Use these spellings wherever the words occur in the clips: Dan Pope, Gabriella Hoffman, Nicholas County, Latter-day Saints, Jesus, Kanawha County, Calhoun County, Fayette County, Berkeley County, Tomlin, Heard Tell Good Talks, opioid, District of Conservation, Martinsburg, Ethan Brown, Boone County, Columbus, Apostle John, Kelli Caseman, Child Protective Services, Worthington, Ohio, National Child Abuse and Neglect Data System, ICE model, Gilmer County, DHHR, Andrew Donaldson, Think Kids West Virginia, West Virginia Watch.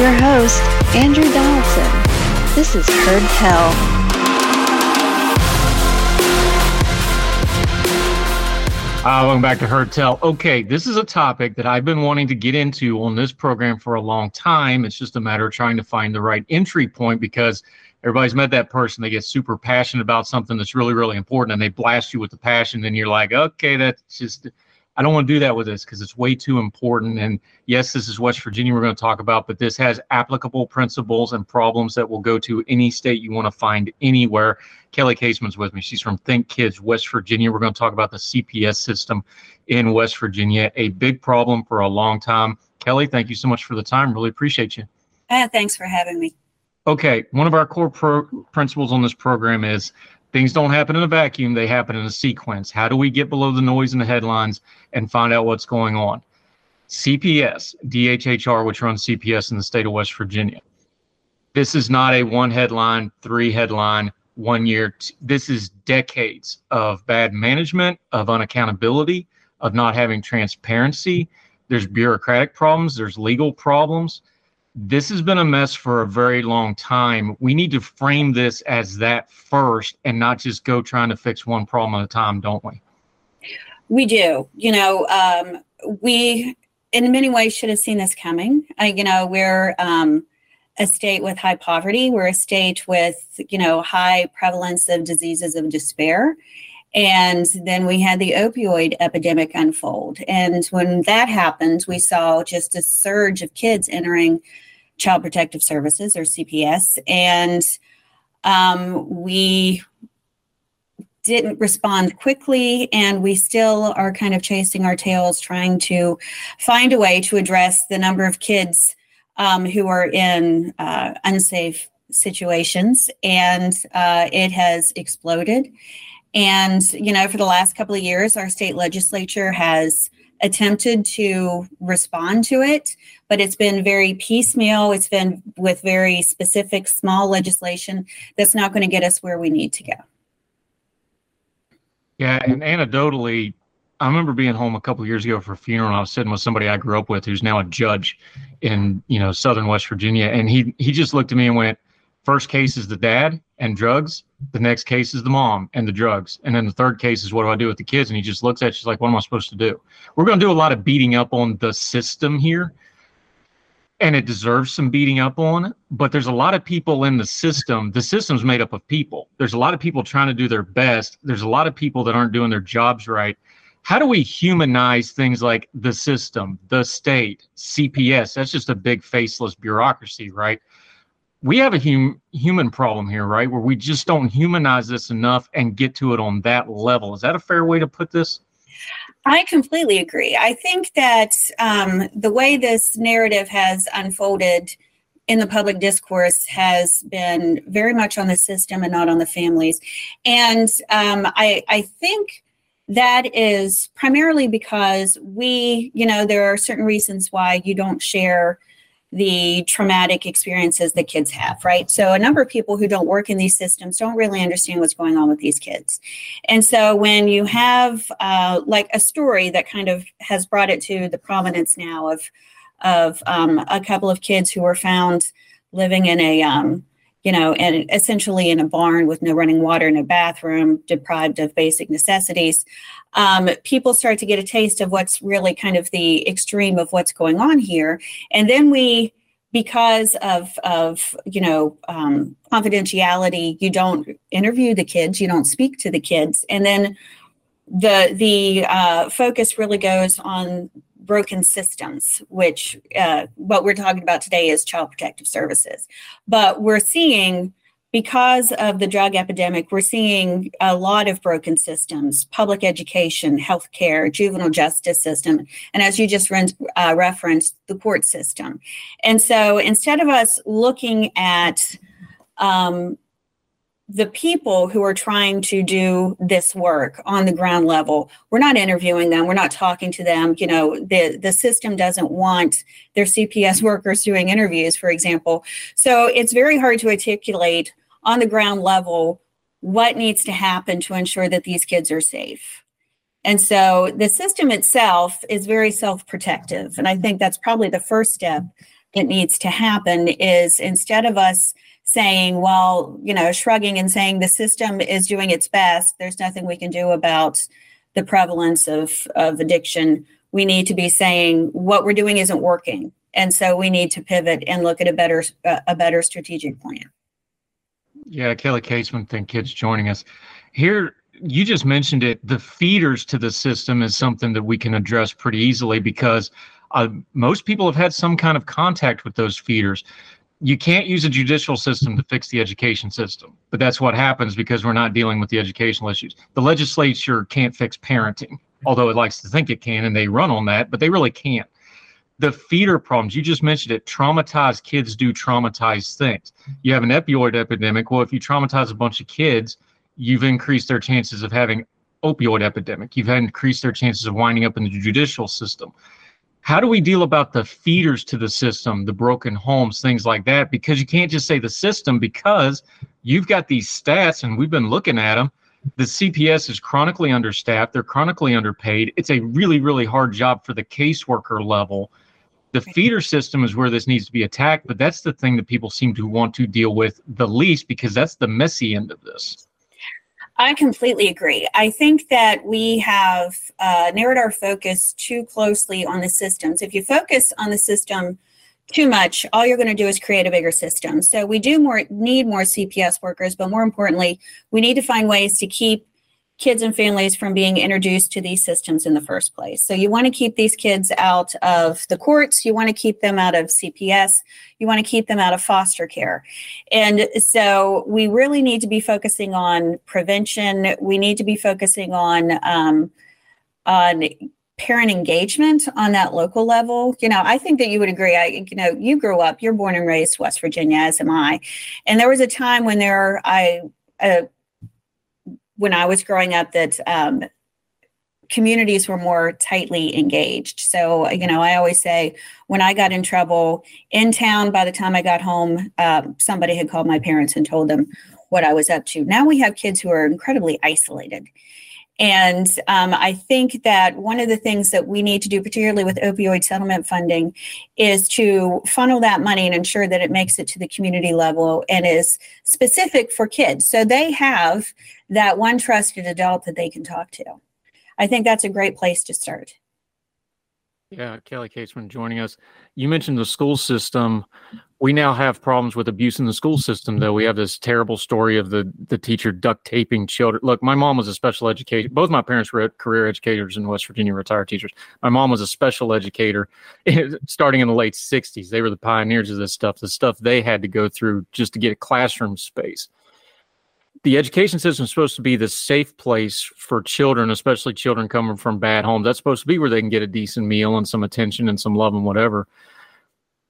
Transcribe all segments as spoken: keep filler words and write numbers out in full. your host, Andrew Donaldson, this is Heard Tell. Uh, welcome back to Heard Tell. Okay, this is a topic that I've been wanting to get into on this program for a long time. It's just a matter of trying to find the right entry point because everybody's met that person. They get super passionate about something that's really, really important, and they blast you with the passion. And you're like, okay, that's just, I don't want to do that with this because it's way too important. And yes, this is West Virginia we're going to talk about, but this has applicable principles and problems that will go to any state you want to find anywhere. Kelli Caseman's with me. She's from Think Kids West Virginia. We're going to talk about the C P S system in West Virginia, a big problem for a long time. Kelli, thank you so much for the time. Really appreciate you. Uh, thanks for having me. Okay. One of our core pro- principles on this program is things don't happen in a vacuum. They happen in a sequence. How do we get below the noise in the headlines and find out what's going on? C P S, D H H R, which runs C P S in the state of West Virginia. This is not a one headline, three headline, one year. This is decades of bad management, of unaccountability, of not having transparency. There's bureaucratic problems. There's legal problems. This has been a mess for a very long time. We need to frame this as that first and not just go trying to fix one problem at a time, don't we? We do. You know, um, we in many ways should have seen this coming. I, you know, we're um, a state with high poverty. We're a state with, you know, high prevalence of diseases of despair. And then we had the opioid epidemic unfold. And when that happened, we saw just a surge of kids entering Child Protective Services, or C P S. And um, we didn't respond quickly, and we still are kind of chasing our tails, trying to find a way to address the number of kids um, who are in uh, unsafe situations. And uh, it has exploded. And, you know, for the last couple of years, our state legislature has attempted to respond to it, but it's been very piecemeal. It's been with very specific small legislation that's not going to get us where we need to go. Yeah, and anecdotally, I remember being home a couple of years ago for a funeral, and I was sitting with somebody I grew up with who's now a judge in, you know, southern West Virginia, and he he just looked at me and went, first case is the dad and drugs. The next case is the mom and the drugs. And then the third case is what do I do with the kids? And he just looks at you, she's like, what am I supposed to do? We're going to do a lot of beating up on the system here. And it deserves some beating up on, but there's a lot of people in the system. The system's made up of people. There's a lot of people trying to do their best. There's a lot of people that aren't doing their jobs right. How do we humanize things like the system, the state, C P S? That's just a big faceless bureaucracy, right? We have a hum, human problem here, right, where we just don't humanize this enough and get to it on that level. Is that a fair way to put this? I completely agree. I think that um, the way this narrative has unfolded in the public discourse has been very much on the system and not on the families. And um, I, I think that is primarily because we, you know, there are certain reasons why you don't share the traumatic experiences that kids have, right? So a number of people who don't work in these systems don't really understand what's going on with these kids. And so when you have uh, like a story that kind of has brought it to the prominence now of of um, a couple of kids who were found living in a, um, you know, and essentially in a barn with no running water, no bathroom, deprived of basic necessities, Um, people start to get a taste of what's really kind of the extreme of what's going on here. And then we, because of, of you know, um, confidentiality, you don't interview the kids, you don't speak to the kids. And then the the uh, focus really goes on broken systems, which uh, what we're talking about today is Child Protective Services. But we're seeing, because of the drug epidemic, we're seeing a lot of broken systems: public education, healthcare, juvenile justice system, and as you just re- uh, referenced, the court system. And so instead of us looking at um, the people who are trying to do this work on the ground level, we're not interviewing them, we're not talking to them. You know, the, the system doesn't want their C P S workers doing interviews, for example. So it's very hard to articulate on the ground level what needs to happen to ensure that these kids are safe. And so the system itself is very self-protective. And I think that's probably the first step that needs to happen, is instead of us saying, well, you know, shrugging and saying the system is doing its best, there's nothing we can do about the prevalence of, of addiction, we need to be saying what we're doing isn't working. And so we need to pivot and look at a better uh, a better strategic plan. Yeah, Kelli Caseman, Think Kids, joining us here. You just mentioned it. The feeders to the system is something that we can address pretty easily, because uh, most people have had some kind of contact with those feeders. You can't use a judicial system to fix the education system, but that's what happens because we're not dealing with the educational issues. The legislature can't fix parenting, although it likes to think it can, and they run on that, but they really can't. The feeder problems, you just mentioned it, traumatized kids do traumatized things. You have an opioid epidemic. Well, if you traumatize a bunch of kids, you've increased their chances of having opioid epidemic. You've increased their chances of winding up in the judicial system. How do we deal about the feeders to the system, the broken homes, things like that? Because you can't just say the system, because you've got these stats and we've been looking at them. The C P S is chronically understaffed. They're chronically underpaid. It's a really, really hard job for the caseworker level. The feeder system is where this needs to be attacked, but that's the thing that people seem to want to deal with the least, because that's the messy end of this. I completely agree. I think that we have uh, narrowed our focus too closely on the systems. If you focus on the system too much, all you're going to do is create a bigger system. So we do more need more C P S workers, but more importantly, we need to find ways to keep kids and families from being introduced to these systems in the first place. So you want to keep these kids out of the courts, you want to keep them out of C P S, you want to keep them out of foster care. And so we really need to be focusing on prevention. We need to be focusing on um, on parent engagement on that local level. You know, I think that you would agree. I, you know, you grew up, you're born and raised West Virginia, as am I. And there was a time when there, I, uh, when I was growing up, that um, communities were more tightly engaged. So, you know, I always say when I got in trouble in town, by the time I got home, um, somebody had called my parents and told them what I was up to. Now we have kids who are incredibly isolated. And um, I think that one of the things that we need to do, particularly with opioid settlement funding, is to funnel that money and ensure that it makes it to the community level and is specific for kids, so they have that one trusted adult that they can talk to. I think that's a great place to start. Yeah, Kelli Caseman joining us. You mentioned the school system. We now have problems with abuse in the school system, though. We have this terrible story of the, the teacher duct taping children. Look, my mom was a special educator. Both my parents were career educators in West Virginia, retired teachers. My mom was a special educator starting in the late sixties. They were the pioneers of this stuff, the stuff they had to go through just to get a classroom space. The education system is supposed to be the safe place for children, especially children coming from bad homes. That's supposed to be where they can get a decent meal and some attention and some love and whatever.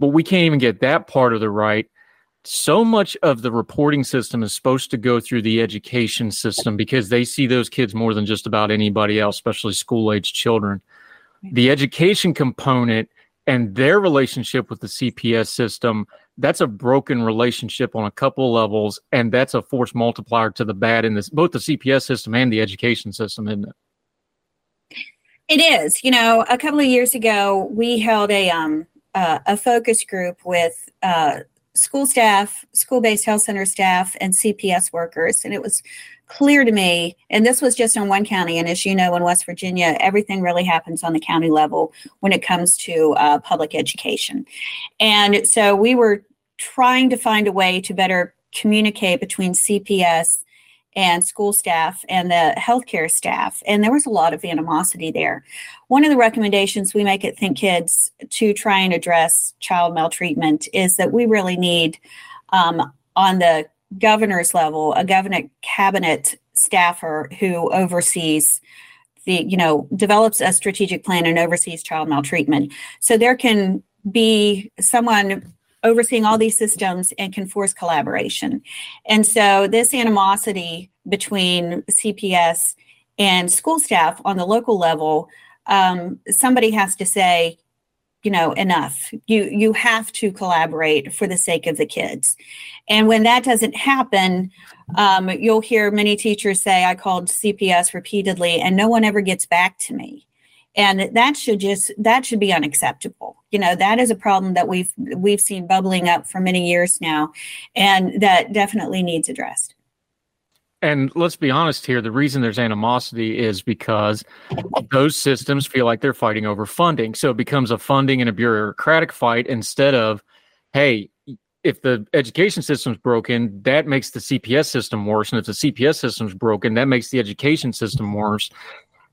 But we can't even get that part of the right. So much of the reporting system is supposed to go through the education system because they see those kids more than just about anybody else, especially school-aged children. The education component and their relationship with the C P S system, that's a broken relationship on a couple levels, and that's a force multiplier to the bad in this, both the C P S system and the education system, isn't it? It is. You know, a couple of years ago, we held a um, Uh, a focus group with uh, school staff, school-based health center staff, and C P S workers. And it was clear to me, and this was just in one county, and as you know, in West Virginia, everything really happens on the county level when it comes to uh, public education. And so we were trying to find a way to better communicate between C P S and school staff and the healthcare staff, and there was a lot of animosity there. One of the recommendations we make at Think Kids to try and address child maltreatment is that we really need, um, on the governor's level, a governor cabinet staffer who oversees the, you know, develops a strategic plan and oversees child maltreatment. So there can be someone overseeing all these systems and can force collaboration. And so this animosity between C P S and school staff on the local level, um, somebody has to say, you know, enough. You, you have to collaborate for the sake of the kids. And when that doesn't happen, um, you'll hear many teachers say, I called C P S repeatedly and no one ever gets back to me. And that should just, that should be unacceptable. You know, that is a problem that we've, we've seen bubbling up for many years now, and that definitely needs addressed. And let's be honest here, the reason there's animosity is because those systems feel like they're fighting over funding. So it becomes a funding and a bureaucratic fight instead of, hey, if the education system's broken, that makes the C P S system worse. And if the C P S system's broken, that makes the education system worse.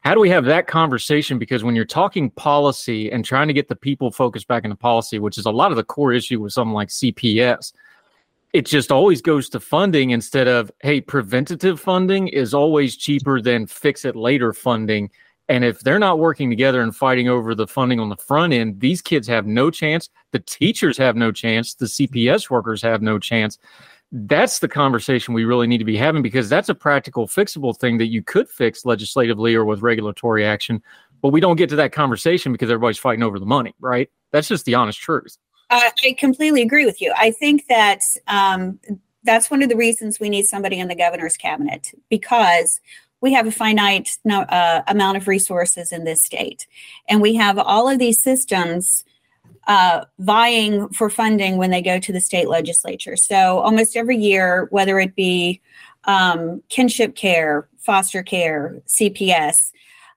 How do we have that conversation? Because when you're talking policy and trying to get the people focused back into policy, which is a lot of the core issue with something like C P S, it just always goes to funding instead of, hey, preventative funding is always cheaper than fix it later funding. And if they're not working together and fighting over the funding on the front end, these kids have no chance. The teachers have no chance. The C P S workers have no chance. That's the conversation we really need to be having, because that's a practical, fixable thing that you could fix legislatively or with regulatory action. But we don't get to that conversation because everybody's fighting over the money, right? That's just the honest truth. Uh, I completely agree with you. I think that um, that's one of the reasons we need somebody in the governor's cabinet, because we have a finite uh, amount of resources in this state. And we have all of these systems Uh, vying for funding when they go to the state legislature. So almost every year, whether it be um, kinship care, foster care, C P S,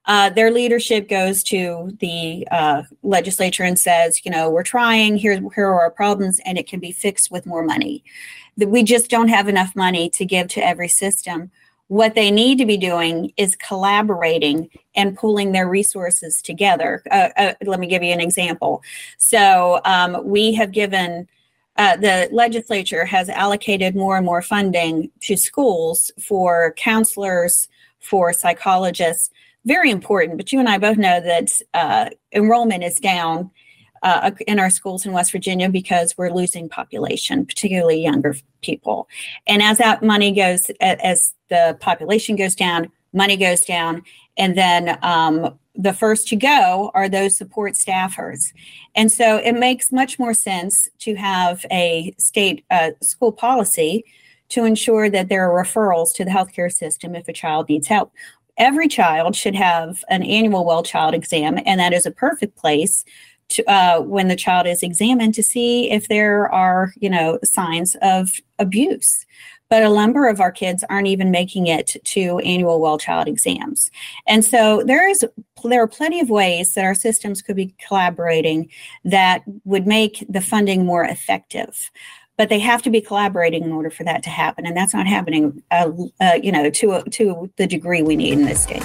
uh, their leadership goes to the uh, legislature and says, you know, we're trying, here, here are our problems, and it can be fixed with more money. We just don't have enough money to give to every system. What they need to be doing is collaborating and pulling their resources together. Uh, uh, let me give you an example. So um, we have given, uh, the legislature has allocated more and more funding to schools for counselors, for psychologists. Very important, but you and I both know that uh, enrollment is down Uh, in our schools in West Virginia because we're losing population, particularly younger people. And as that money goes, as the population goes down, money goes down, and then um, the first to go are those support staffers. And so it makes much more sense to have a state uh, school policy to ensure that there are referrals to the healthcare system if a child needs help. Every child should have an annual well-child exam, and that is a perfect place To, uh, when the child is examined to see if there are, you know, signs of abuse. But a number of our kids aren't even making it to annual well-child exams. And so there is there are plenty of ways that our systems could be collaborating that would make the funding more effective. But they have to be collaborating in order for that to happen. And that's not happening, uh, uh, you know, to, uh, to the degree we need in this state.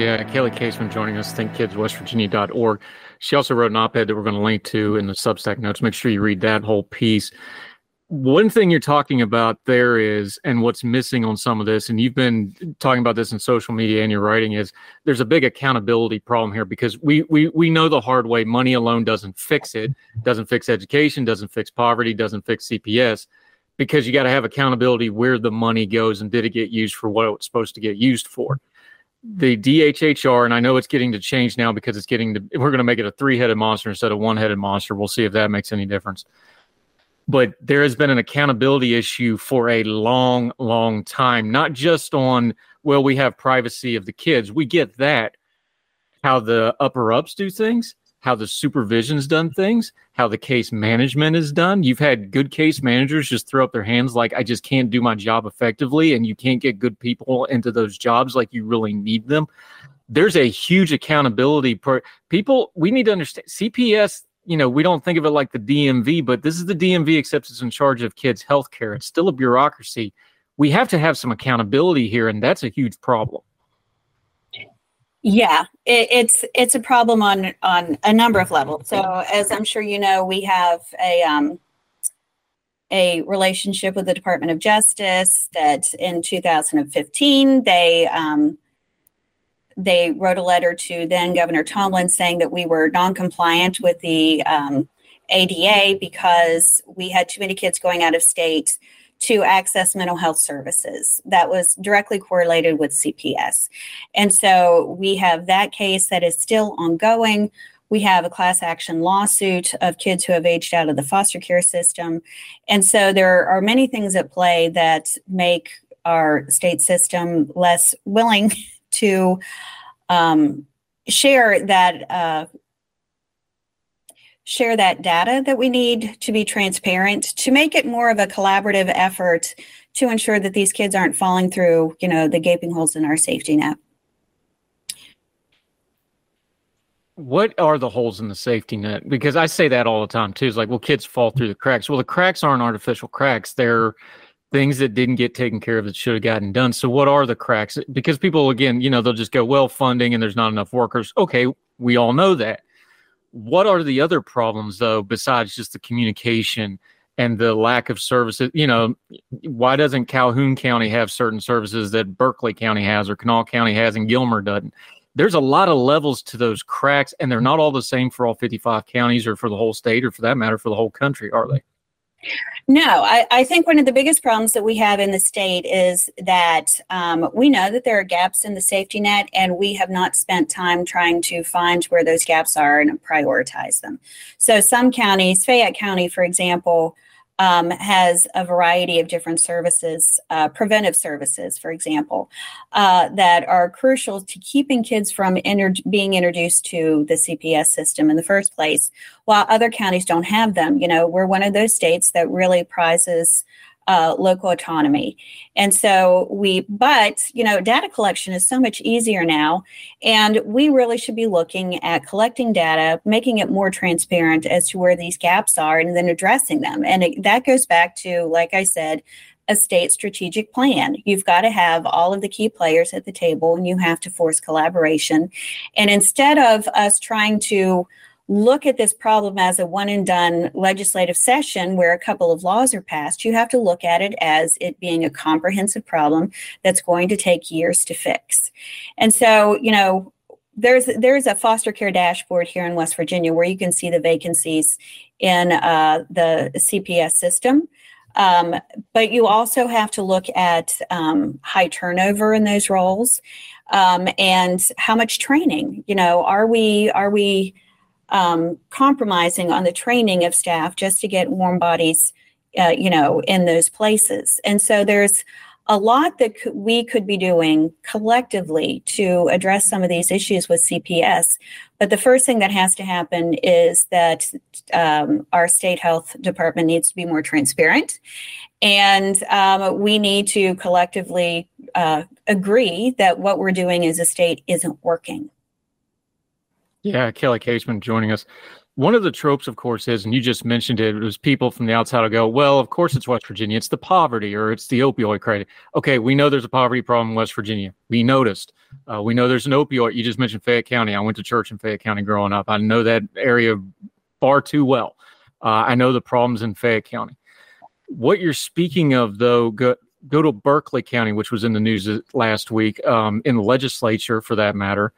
Yeah, Kelli Caseman joining us, think kids west virginia dot org. She also wrote an op-ed that we're going to link to in the Substack notes. Make sure you read that whole piece. one thing you're talking about there is, and what's missing on some of this, and you've been talking about this in social media and your writing, is there's a big accountability problem here, because we we we know the hard way, money alone doesn't fix it, doesn't fix education, doesn't fix poverty, doesn't fix C P S, because you got to have accountability where the money goes and did it get used for what it's supposed to get used for. The D H H R, and I know it's getting to change now because it's getting to, we're going to make it a three-headed monster instead of one-headed monster. We'll see if that makes any difference. But there has been an accountability issue for a long, long time, not just on, well, we have privacy of the kids. We get that, how the upper-ups do things, how the supervision's done things, how the case management is done. You've had good case managers just throw up their hands like, I just can't do my job effectively, and you can't get good people into those jobs like you really need them. There's a huge accountability part. People, we need to understand C P S, you know, we don't think of it like the D M V, but this is the D M V, except it's in charge of kids' health care. It's still a bureaucracy. We have to have some accountability here, and that's a huge problem. Yeah, it, it's it's a problem on, on a number of levels. So as I'm sure you know, we have a um, a relationship with the Department of Justice that in two thousand fifteen, they um, they wrote a letter to then Governor Tomlin saying that we were non-compliant with the um, A D A because we had too many kids going out of state to access mental health services. That was directly correlated with C P S. And so we have that case that is still ongoing. We have a class action lawsuit of kids who have aged out of the foster care system. And so there are many things at play that make our state system less willing to um, share that uh, share that data that we need to be transparent, to make it more of a collaborative effort to ensure that these kids aren't falling through, you know, the gaping holes in our safety net. What are the holes in the safety net? Because I say that all the time too. It's like, well, kids fall through the cracks. Well, the cracks aren't artificial cracks. They're things that didn't get taken care of that should have gotten done. So what are the cracks? Because people, again, you know, they'll just go, well, funding and there's not enough workers. Okay, we all know that. What are the other problems, though, besides just the communication and the lack of services? You know, why doesn't Calhoun County have certain services that Berkeley County has or Kanawha County has and Gilmer doesn't? There's a lot of levels to those cracks, and they're not all the same for all fifty-five counties or for the whole state or, for that matter, for the whole country, are they? No, I, I think one of the biggest problems that we have in the state is that um, we know that there are gaps in the safety net, and we have not spent time trying to find where those gaps are and prioritize them. So some counties, Fayette County, for example, um, has a variety of different services, uh, preventive services, for example, uh, that are crucial to keeping kids from inter- being introduced to the C P S system in the first place, while other counties don't have them. You know, we're one of those states that really prizes uh, local autonomy. And so we, but, you know, data collection is so much easier now, and we really should be looking at collecting data, making it more transparent as to where these gaps are, and then addressing them. And it, that goes back to, like I said, a state strategic plan. You've got to have all of the key players at the table, and you have to force collaboration. And instead of us trying to look at this problem as a one and done legislative session where a couple of laws are passed, you have to look at it as it being a comprehensive problem that's going to take years to fix. And so, you know, there's there's a foster care dashboard here in West Virginia where you can see the vacancies in uh, the C P S system. Um, but you also have to look at um, high turnover in those roles um, and how much training. You know, are we are we Um, compromising on the training of staff just to get warm bodies, uh, you know, in those places. And so there's a lot that c- we could be doing collectively to address some of these issues with C P S. But the first thing that has to happen is that um, our state health department needs to be more transparent. And um, we need to collectively uh, agree that what we're doing as a state isn't working. Yeah, Kelli Caseman joining us. One of the tropes, of course, is, and you just mentioned it, it was people from the outside who go, well, of course it's West Virginia. It's the poverty, or it's the opioid crisis. Okay, we know there's a poverty problem in West Virginia. We noticed. Uh, we know there's an opioid. You just mentioned Fayette County. I went to church in Fayette County growing up. I know that area far too well. Uh, I know the problems in Fayette County. What you're speaking of, though, go, go to Berkeley County, which was in the news last week, um, in the legislature, for that matter.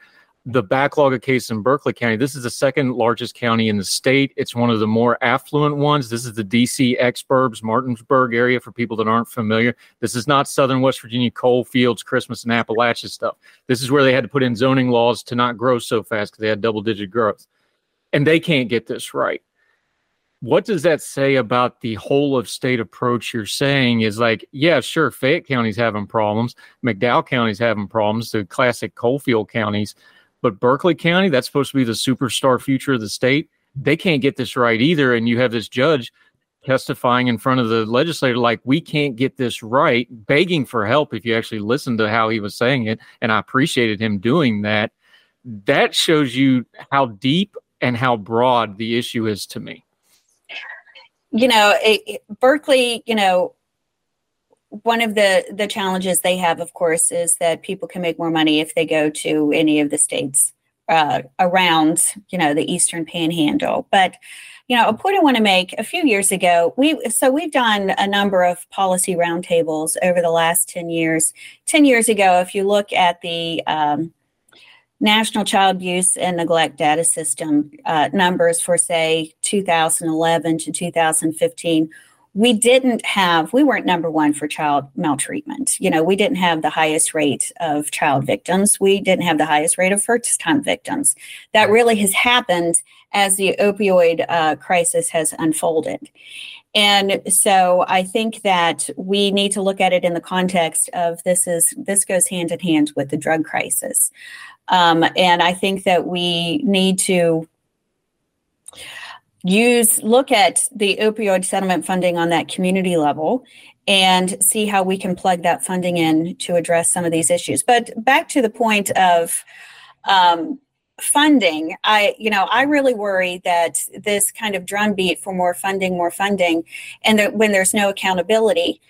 The backlog of cases in Berkeley County, this is the second largest county in the state. It's one of the more affluent ones. This is the D C exurbs, Martinsburg area, for people that aren't familiar. This is not southern West Virginia coal fields, Christmas, and Appalachia stuff. This is where they had to put in zoning laws to not grow so fast because they had double-digit growth. And they can't get this right. What does that say about the whole of state approach you're saying is like, yeah, sure, Fayette County's having problems. McDowell County's having problems, the classic coalfield counties. But Berkeley County, that's supposed to be the superstar future of the state. They can't get this right either. And you have this judge testifying in front of the legislator like, we can't get this right, begging for help if you actually listen to how he was saying it. And I appreciated him doing that. That shows you how deep and how broad the issue is to me. You know, it, it, Berkeley, you know, one of the, the challenges they have, of course, is that people can make more money if they go to any of the states uh, around, you know, the Eastern Panhandle. But, you know, a point I want to make, a few years ago, we so we've done a number of policy roundtables over the last ten years. Ten years ago, if you look at the um, National Child Abuse and Neglect Data System uh, numbers for, say, two thousand eleven to two thousand fifteen, we didn't have, we weren't number one for child maltreatment. You know, we didn't have the highest rate of child victims. We didn't have the highest rate of first-time victims. That really has happened as the opioid uh, crisis has unfolded. And so I think that we need to look at it in the context of this is, this goes hand in hand with the drug crisis. Um, and I think that we need to Use look at the opioid settlement funding on that community level and see how we can plug that funding in to address some of these issues. But back to the point of um, funding, I you know I really worry that this kind of drumbeat for more funding, more funding, and that when there's no accountability,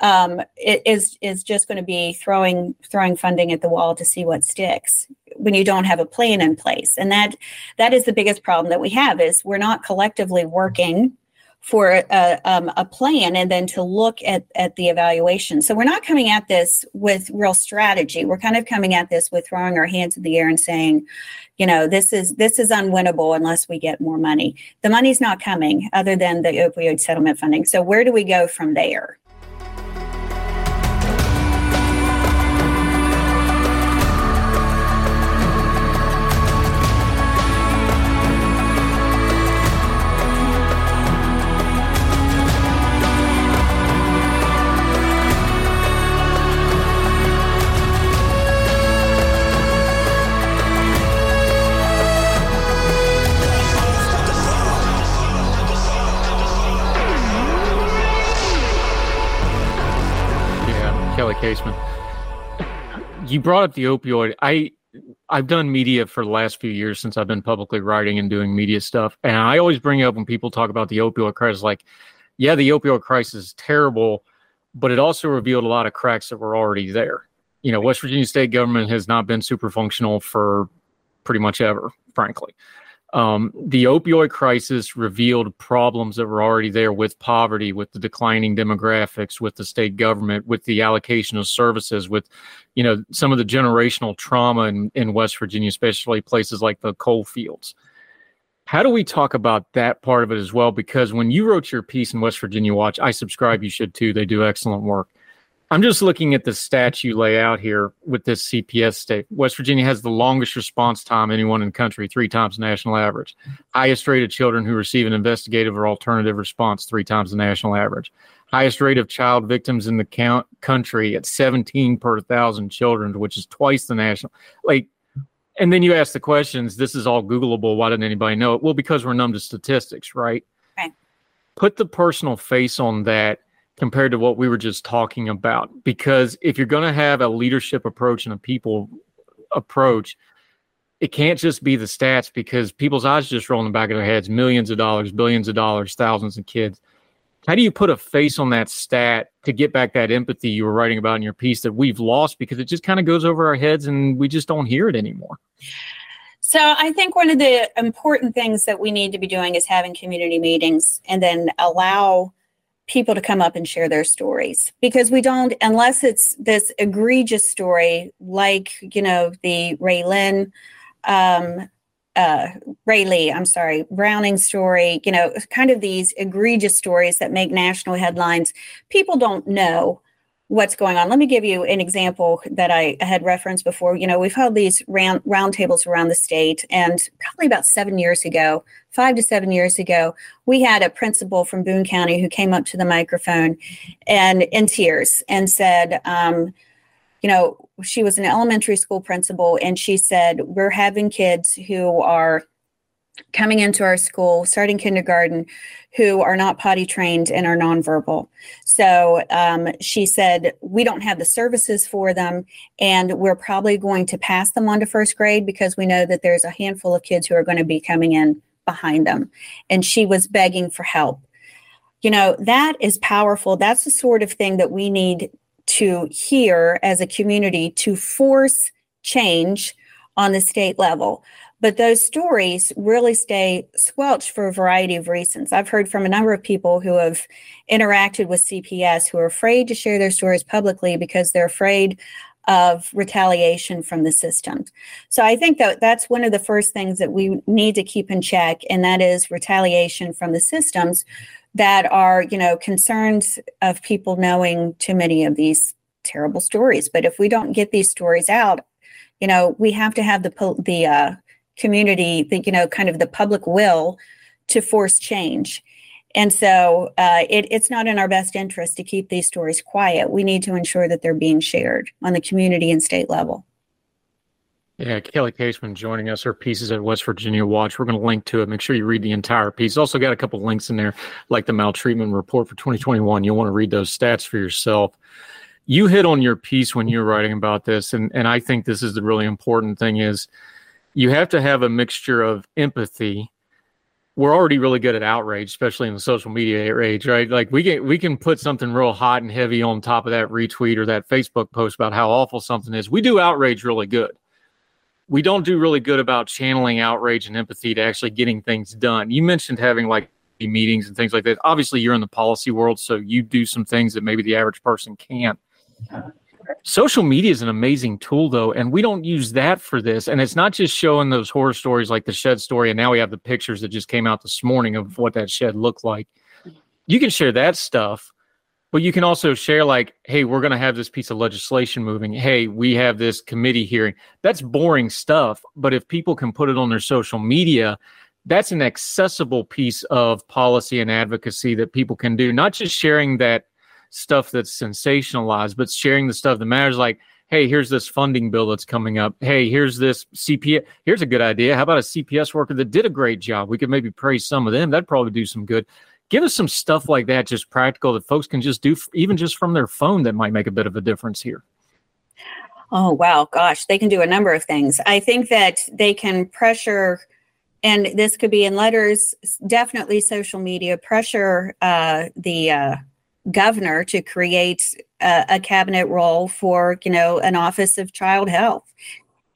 um, it is is just going to be throwing throwing funding at the wall to see what sticks, when you don't have a plan in place. And that that is the biggest problem that we have, is we're not collectively working for a, um, a plan and then to look at, at the evaluation. So we're not coming at this with real strategy. We're kind of coming at this with throwing our hands in the air and saying, you know, this is this is unwinnable unless we get more money. The money's not coming other than the opioid settlement funding. So where do we go from there? Kelli Caseman, you brought up the opioid. I, I've done media for the last few years since I've been publicly writing and doing media stuff. And I always bring up when people talk about the opioid crisis, like, yeah, the opioid crisis is terrible, but it also revealed a lot of cracks that were already there. You know, West Virginia state government has not been super functional for pretty much ever, frankly. Um, the opioid crisis revealed problems that were already there with poverty, with the declining demographics, with the state government, with the allocation of services, with, you know, some of the generational trauma in, in West Virginia, especially places like the coal fields. How do we talk about that part of it as well? Because when you wrote your piece in West Virginia Watch, I subscribe, you should too. They do excellent work. I'm just looking at the stats you lay out here with this C P S state. West Virginia has the longest response time anyone in the country, three times the national average. Highest rate of children who receive an investigative or alternative response, three times the national average. Highest rate of child victims in the count country at seventeen per thousand children, which is twice the national. Like, and then you ask the questions, this is all Googleable. Why didn't anybody know it? Well, because we're numb to statistics, right? Right. Put the personal face on that, compared to what we were just talking about. Because if you're going to have a leadership approach and a people approach, it can't just be the stats, because people's eyes just roll in the back of their heads, millions of dollars, billions of dollars, thousands of kids. How do you put a face on that stat to get back that empathy you were writing about in your piece that we've lost because it just kind of goes over our heads and we just don't hear it anymore? So I think one of the important things that we need to be doing is having community meetings and then allow people to come up and share their stories, because we don't, unless it's this egregious story like, you know, the Ray Lynn, um, uh, Ray Lee, I'm sorry, Browning story, you know, kind of these egregious stories that make national headlines. People don't know what's going on. Let me give you an example that I had referenced before. You know, we've held these round roundtables around the state, and probably about seven years ago, five to seven years ago, we had a principal from Boone County who came up to the microphone and in tears and said, um, you know, she was an elementary school principal, and she said, we're having kids who are coming into our school, starting kindergarten, who are not potty trained and are nonverbal. So um, she said, we don't have the services for them, and we're probably going to pass them on to first grade because we know that there's a handful of kids who are going to be coming in behind them. And she was begging for help. You know, that is powerful. That's the sort of thing that we need to hear as a community to force change on the state level. But those stories really stay squelched for a variety of reasons. I've heard from a number of people who have interacted with C P S who are afraid to share their stories publicly because they're afraid of retaliation from the system. So I think that that's one of the first things that we need to keep in check, and that is retaliation from the systems that are, you know, concerns of people knowing too many of these terrible stories. But if we don't get these stories out, you know, we have to have the the uh, community, the, you know, kind of the public will to force change. And so uh, it, it's not in our best interest to keep these stories quiet. We need to ensure that they're being shared on the community and state level. Yeah, Kelli Caseman joining us. Her piece is at West Virginia Watch. We're going to link to it. Make sure you read the entire piece. Also got a couple of links in there, like the maltreatment report for twenty twenty-one. You'll want to read those stats for yourself. You hit on your piece when you were writing about this, and, and I think this is the really important thing is, you have to have a mixture of empathy. We're already really good at outrage, especially in the social media age, right? Like we can, we can put something real hot and heavy on top of that retweet or that Facebook post about how awful something is. We do outrage really good. We don't do really good about channeling outrage and empathy to actually getting things done. You mentioned having like meetings and things like that. Obviously, you're in the policy world, so you do some things that maybe the average person can't. Social media is an amazing tool, though, and we don't use that for this. And it's not just showing those horror stories like the shed story. And now we have the pictures that just came out this morning of what that shed looked like. You can share that stuff, but you can also share like, hey, we're going to have this piece of legislation moving. Hey, we have this committee hearing. That's boring stuff. But if people can put it on their social media, that's an accessible piece of policy and advocacy that people can do, not just sharing that stuff that's sensationalized, but sharing the stuff that matters. Like, hey, here's this funding bill that's coming up. Hey, here's this C P S. Here's a good idea. How about a C P S worker that did a great job? We could maybe praise some of them. That'd probably do some good. Give us some stuff like that, just practical, that folks can just do, even just from their phone, that might make a bit of a difference here. Oh, wow. Gosh, they can do a number of things. I think that they can pressure, and this could be in letters, definitely social media, pressure uh, the uh, governor to create a, a cabinet role for, you know, an office of child health.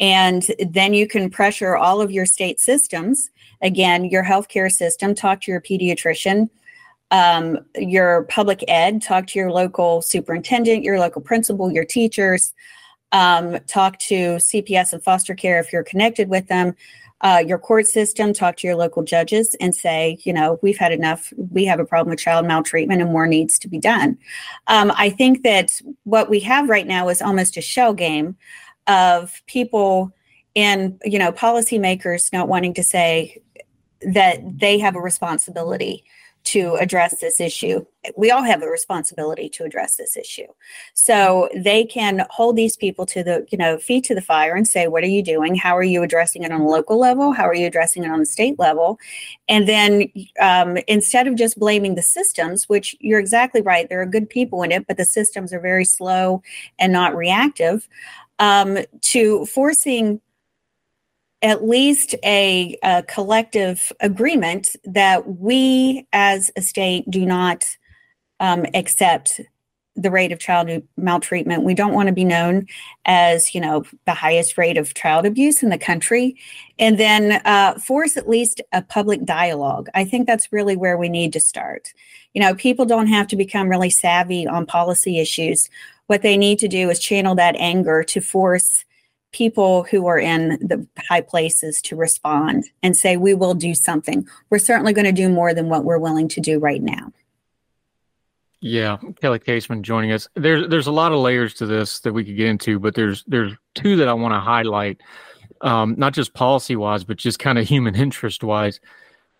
And then you can pressure all of your state systems. Again, your healthcare system, talk to your pediatrician, um, your public ed, talk to your local superintendent, your local principal, your teachers, um, talk to C P S and foster care if you're connected with them. Uh, your court system, talk to your local judges and say, you know, we've had enough. We have a problem with child maltreatment and more needs to be done. Um, I think that what we have right now is almost a shell game of people and, you know, policymakers not wanting to say that they have a responsibility to address this issue. We all have a responsibility to address this issue. So they can hold these people to the, you know, feet to the fire and say, what are you doing? How are you addressing it on a local level? How are you addressing it on the state level? And then um, instead of just blaming the systems, which you're exactly right, there are good people in it, but the systems are very slow and not reactive, um, to forcing at least a, a collective agreement that we as a state do not um, accept the rate of child maltreatment. We don't want to be known as, you know, the highest rate of child abuse in the country. And then uh, force at least a public dialogue. I think that's really where we need to start. You know, people don't have to become really savvy on policy issues. What they need to do is channel that anger to force people who are in the high places to respond and say, we will do something. We're certainly going to do more than what we're willing to do right now. Yeah, Kelli Caseman joining us. There's there's a lot of layers to this that we could get into, but there's there's two that I want to highlight, um, not just policy-wise, but just kind of human interest-wise.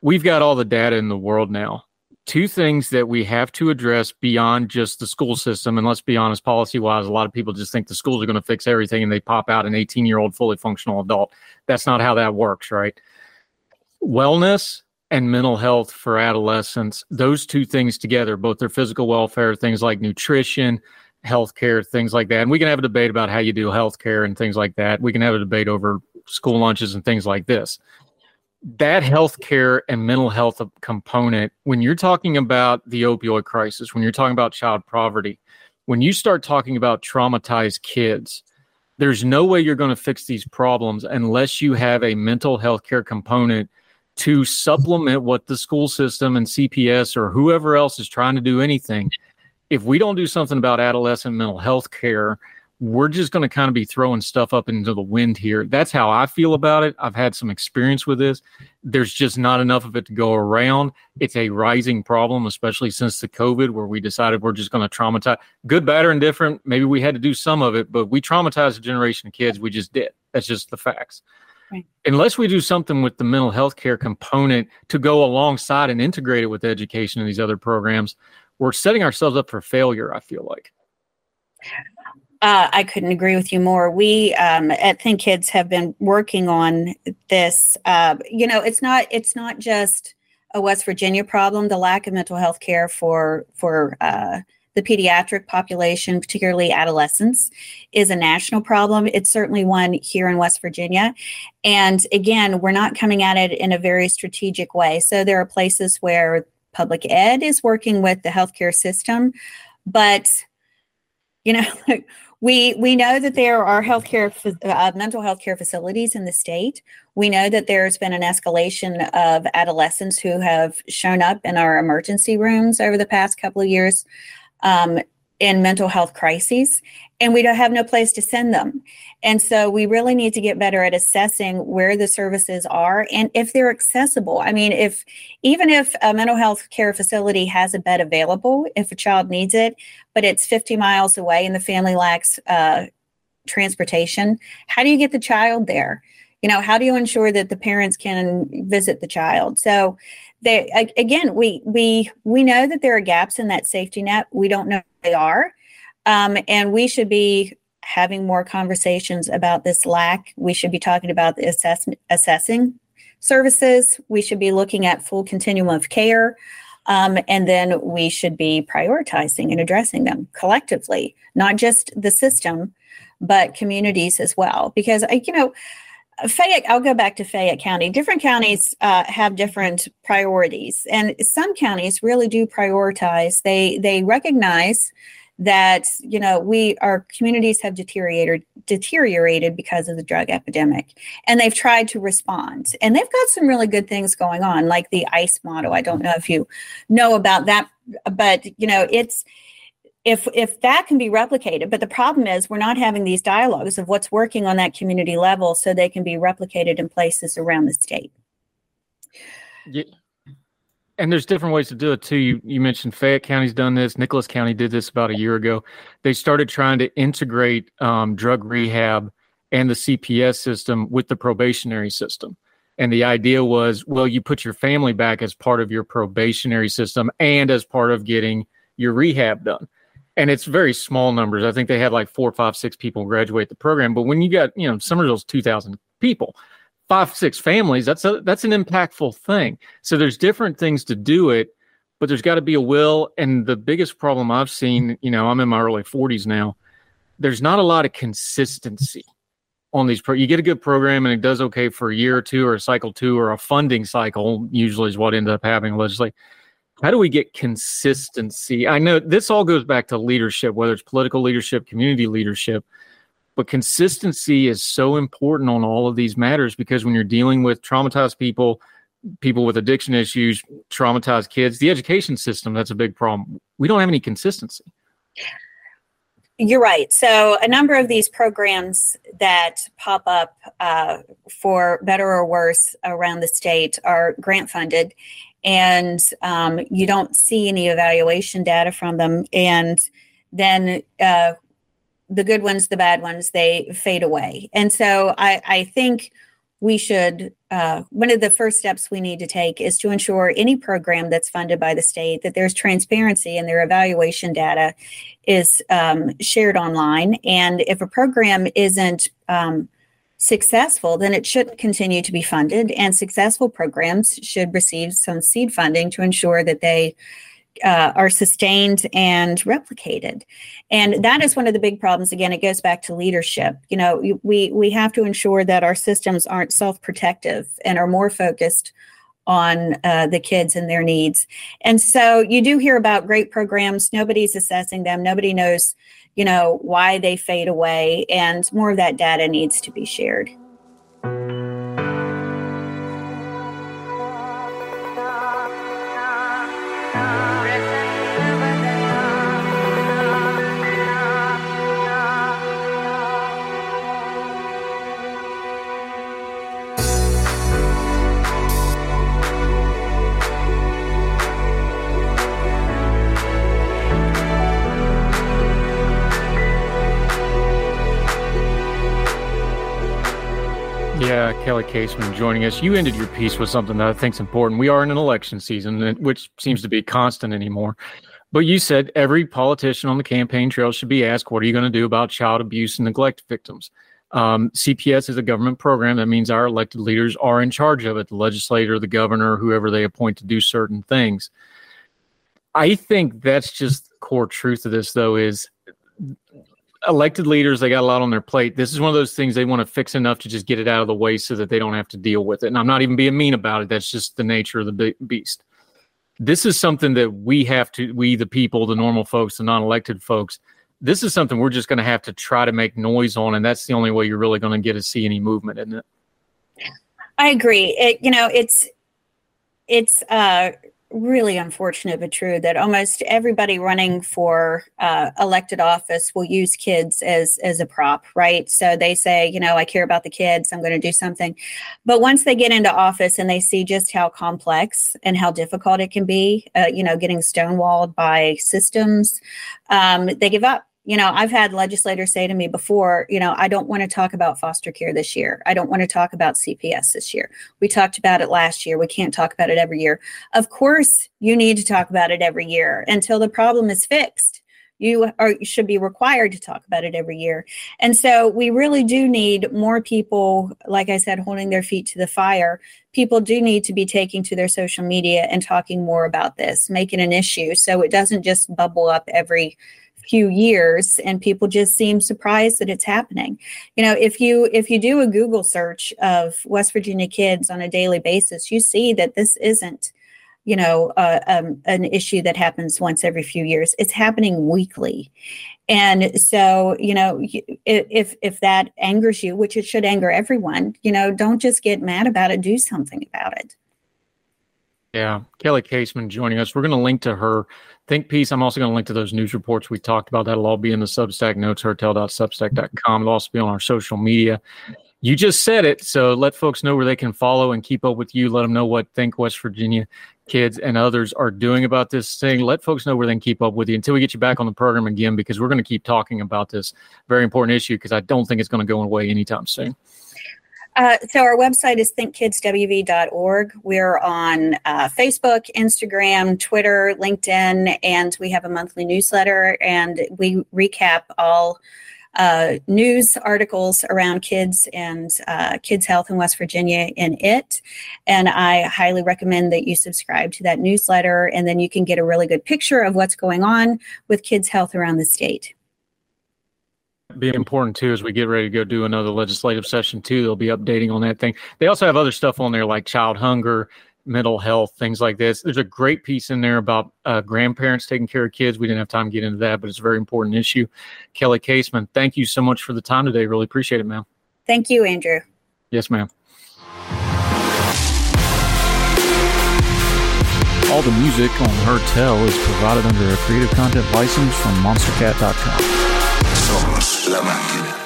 We've got all the data in the world now. Two things that we have to address beyond just the school system, and let's be honest, policy-wise, a lot of people just think the schools are going to fix everything and they pop out an eighteen-year-old fully functional adult. That's not how that works, right? Wellness and mental health for adolescents, those two things together, both their physical welfare, things like nutrition, healthcare, things like that. And we can have a debate about how you do healthcare and things like that. We can have a debate over school lunches and things like this. That healthcare and mental health component, when you're talking about the opioid crisis, when you're talking about child poverty, when you start talking about traumatized kids, there's no way you're going to fix these problems unless you have a mental healthcare component to supplement what the school system and C P S or whoever else is trying to do anything. If we don't do something about adolescent mental health care, we're just going to kind of be throwing stuff up into the wind here. That's how I feel about it. I've had some experience with this. There's just not enough of it to go around. It's a rising problem, especially since the COVID, where we decided we're just going to traumatize. Good, bad, or indifferent. Maybe we had to do some of it, but we traumatized a generation of kids. We just did. That's just the facts. Right. Unless we do something with the mental health care component to go alongside and integrate it with education and these other programs, we're setting ourselves up for failure, I feel like. Uh, I couldn't agree with you more. We um, at Think Kids have been working on this. Uh, you know, it's not it's not just a West Virginia problem, the lack of mental health care for, for uh, the pediatric population, particularly adolescents, is a national problem. It's certainly one here in West Virginia. And again, we're not coming at it in a very strategic way. So there are places where public ed is working with the healthcare system, but you know, we we know that there are healthcare uh, mental health care facilities in the state. We know that there's been an escalation of adolescents who have shown up in our emergency rooms over the past couple of years um, in mental health crises, and we don't have no place to send them. And so we really need to get better at assessing where the services are and if they're accessible. I mean, if even if a mental health care facility has a bed available, if a child needs it, but it's fifty miles away and the family lacks uh, transportation, how do you get the child there? You know, how do you ensure that the parents can visit the child? So they, again, we we we know that there are gaps in that safety net. We don't know what they are. Um, and we should be having more conversations about this lack. We should be talking about the assess- assessing services. We should be looking at full continuum of care. Um, and then we should be prioritizing and addressing them collectively, not just the system, but communities as well. Because, you know, Fayette, I'll go back to Fayette County. Different counties uh, have different priorities. And some counties really do prioritize. They they recognize that, you know, we our communities have deteriorated deteriorated because of the drug epidemic, and they've tried to respond, and they've got some really good things going on, like the ICE model. I don't know if you know about that, but you know, it's if if that can be replicated. But the problem is we're not having these dialogues of what's working on that community level so they can be replicated in places around the state. Yeah. And there's different ways to do it, too. You, you mentioned Fayette County's done this. Nicholas County did this about a year ago. They started trying to integrate um, drug rehab and the C P S system with the probationary system. And the idea was, well, you put your family back as part of your probationary system and as part of getting your rehab done. And it's very small numbers. I think they had like four, five, six people graduate the program. But when you got, you know, Somerville's two thousand people, five, six families, that's a, that's an impactful thing. So there's different things to do it, but there's got to be a will. And the biggest problem I've seen, you know, I'm in my early forties now, there's not a lot of consistency on these. Pro- you get a good program and it does okay for a year or two, or a cycle two, or a funding cycle usually is what ends up happening legislatively. How do we get consistency? I know this all goes back to leadership, whether it's political leadership, community leadership, but consistency is so important on all of these matters, because when you're dealing with traumatized people, people with addiction issues, traumatized kids, the education system, that's a big problem. We don't have any consistency. You're right. So a number of these programs that pop up uh, for better or worse around the state are grant funded. And um, you don't see any evaluation data from them. And then uh, the good ones, the bad ones, they fade away. And so I, I think we should, uh, one of the first steps we need to take is to ensure any program that's funded by the state that there's transparency and their evaluation data is um, shared online. And if a program isn't um, successful, then it should continue to be funded, and successful programs should receive some seed funding to ensure that they uh, are sustained and replicated. And that is one of the big problems. Again, it goes back to leadership. You know, we, we have to ensure that our systems aren't self-protective and are more focused on uh, the kids and their needs. And so you do hear about great programs. Nobody's assessing them. Nobody knows, you know, why they fade away, and more of that data needs to be shared. Yeah, Kelli Caseman joining us. You ended your piece with something that I think is important. We are in an election season, which seems to be constant anymore. But you said every politician on the campaign trail should be asked, what are you going to do about child abuse and neglect victims? Um, C P S is a government program. That means our elected leaders are in charge of it, the legislator, the governor, whoever they appoint to do certain things. I think that's just the core truth of this, though, is elected leaders, they got a lot on their plate. This is one of those things they want to fix enough to just get it out of the way so that they don't have to deal with it. And I'm not even being mean about it. That's just the nature of the beast. This is something that we have to, we, the people, the normal folks, the non-elected folks, this is something we're just going to have to try to make noise on. And that's the only way you're really going to get to see any movement, isn't it? I agree. It, you know, it's, it's, uh, really unfortunate but true that almost everybody running for uh, elected office will use kids as as a prop, right? So they say, you know, I care about the kids, I'm going to do something. But once they get into office and they see just how complex and how difficult it can be, uh, you know, getting stonewalled by systems, um, they give up. You know, I've had legislators say to me before, you know, I don't want to talk about foster care this year. I don't want to talk about C P S this year. We talked about it last year. We can't talk about it every year. Of course, you need to talk about it every year until the problem is fixed. You are, you should be required to talk about it every year. And so we really do need more people, like I said, holding their feet to the fire. People do need to be taking to their social media and talking more about this, making an issue so it doesn't just bubble up every few years and people just seem surprised that it's happening. You know, if you if you do a Google search of West Virginia kids on a daily basis, you see that this isn't, you know, uh, um, an issue that happens once every few years. It's happening weekly. And so, you know, if if that angers you, which it should anger everyone, you know, don't just get mad about it, do something about it. Yeah, Kelli Caseman joining us. We're going to link to her think piece. I'm also going to link to those news reports we talked about. That'll all be in the Substack notes, heard tell dot substack dot com. It'll also be on our social media. You just said it, so let folks know where they can follow and keep up with you. Let them know what Think West Virginia kids and others are doing about this thing. Let folks know where they can keep up with you until we get you back on the program again, because we're going to keep talking about this very important issue, because I don't think it's going to go away anytime soon. Uh, so our website is think kids w v dot org. We're on uh, Facebook, Instagram, Twitter, LinkedIn, and we have a monthly newsletter, and we recap all uh, news articles around kids and uh, kids' health in West Virginia in it. And I highly recommend that you subscribe to that newsletter, and then you can get a really good picture of what's going on with kids' health around the state. Be important too as we get ready to go do another legislative session too. They'll be updating on that thing. They also have other stuff on there like child hunger, mental health, things like this. There's a great piece in there about uh, grandparents taking care of kids. We didn't have time to get into that, but it's a very important issue. Kelli Caseman, thank you so much for the time today. Really appreciate it, ma'am. Thank you, Andrew. Yes, ma'am. All the music on Heard Tell is provided under a Creative Content license from monster cat dot com. Somos la máquina.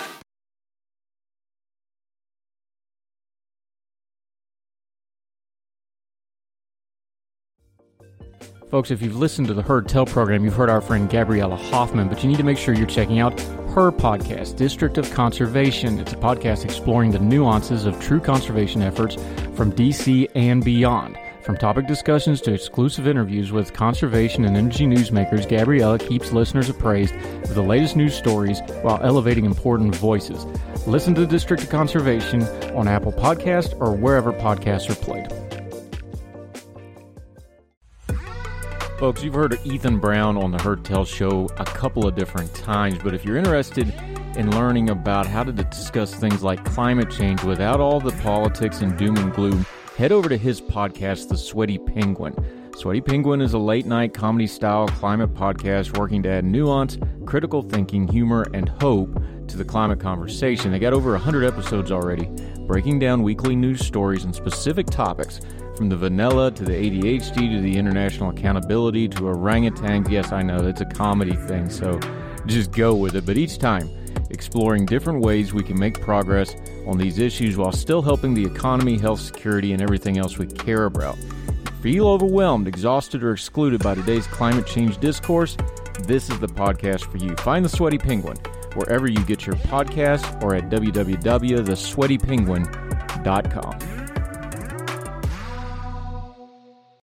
Folks, if you've listened to the Heard Tell program, you've heard our friend Gabriella Hoffman, but you need to make sure you're checking out her podcast, District of Conservation. It's a podcast exploring the nuances of true conservation efforts from D C and beyond. From topic discussions to exclusive interviews with conservation and energy newsmakers, Gabriella keeps listeners appraised of the latest news stories while elevating important voices. Listen to the District of Conservation on Apple Podcasts or wherever podcasts are played. Folks, you've heard of Ethan Brown on the Heard Tell show a couple of different times, but if you're interested in learning about how to discuss things like climate change without all the politics and doom and gloom, head over to his podcast, The Sweaty Penguin. Sweaty Penguin is a late-night comedy-style climate podcast working to add nuance, critical thinking, humor, and hope to the climate conversation. They got over one hundred episodes already, breaking down weekly news stories and specific topics, from the vanilla to the A D H D to the international accountability to orangutans. Yes, I know, it's a comedy thing, so just go with it. But each time, exploring different ways we can make progress on these issues while still helping the economy, health, security, and everything else we care about. If you feel overwhelmed, exhausted, or excluded by today's climate change discourse, this is the podcast for you. Find The Sweaty Penguin wherever you get your podcast or at w w w dot the sweaty penguin dot com.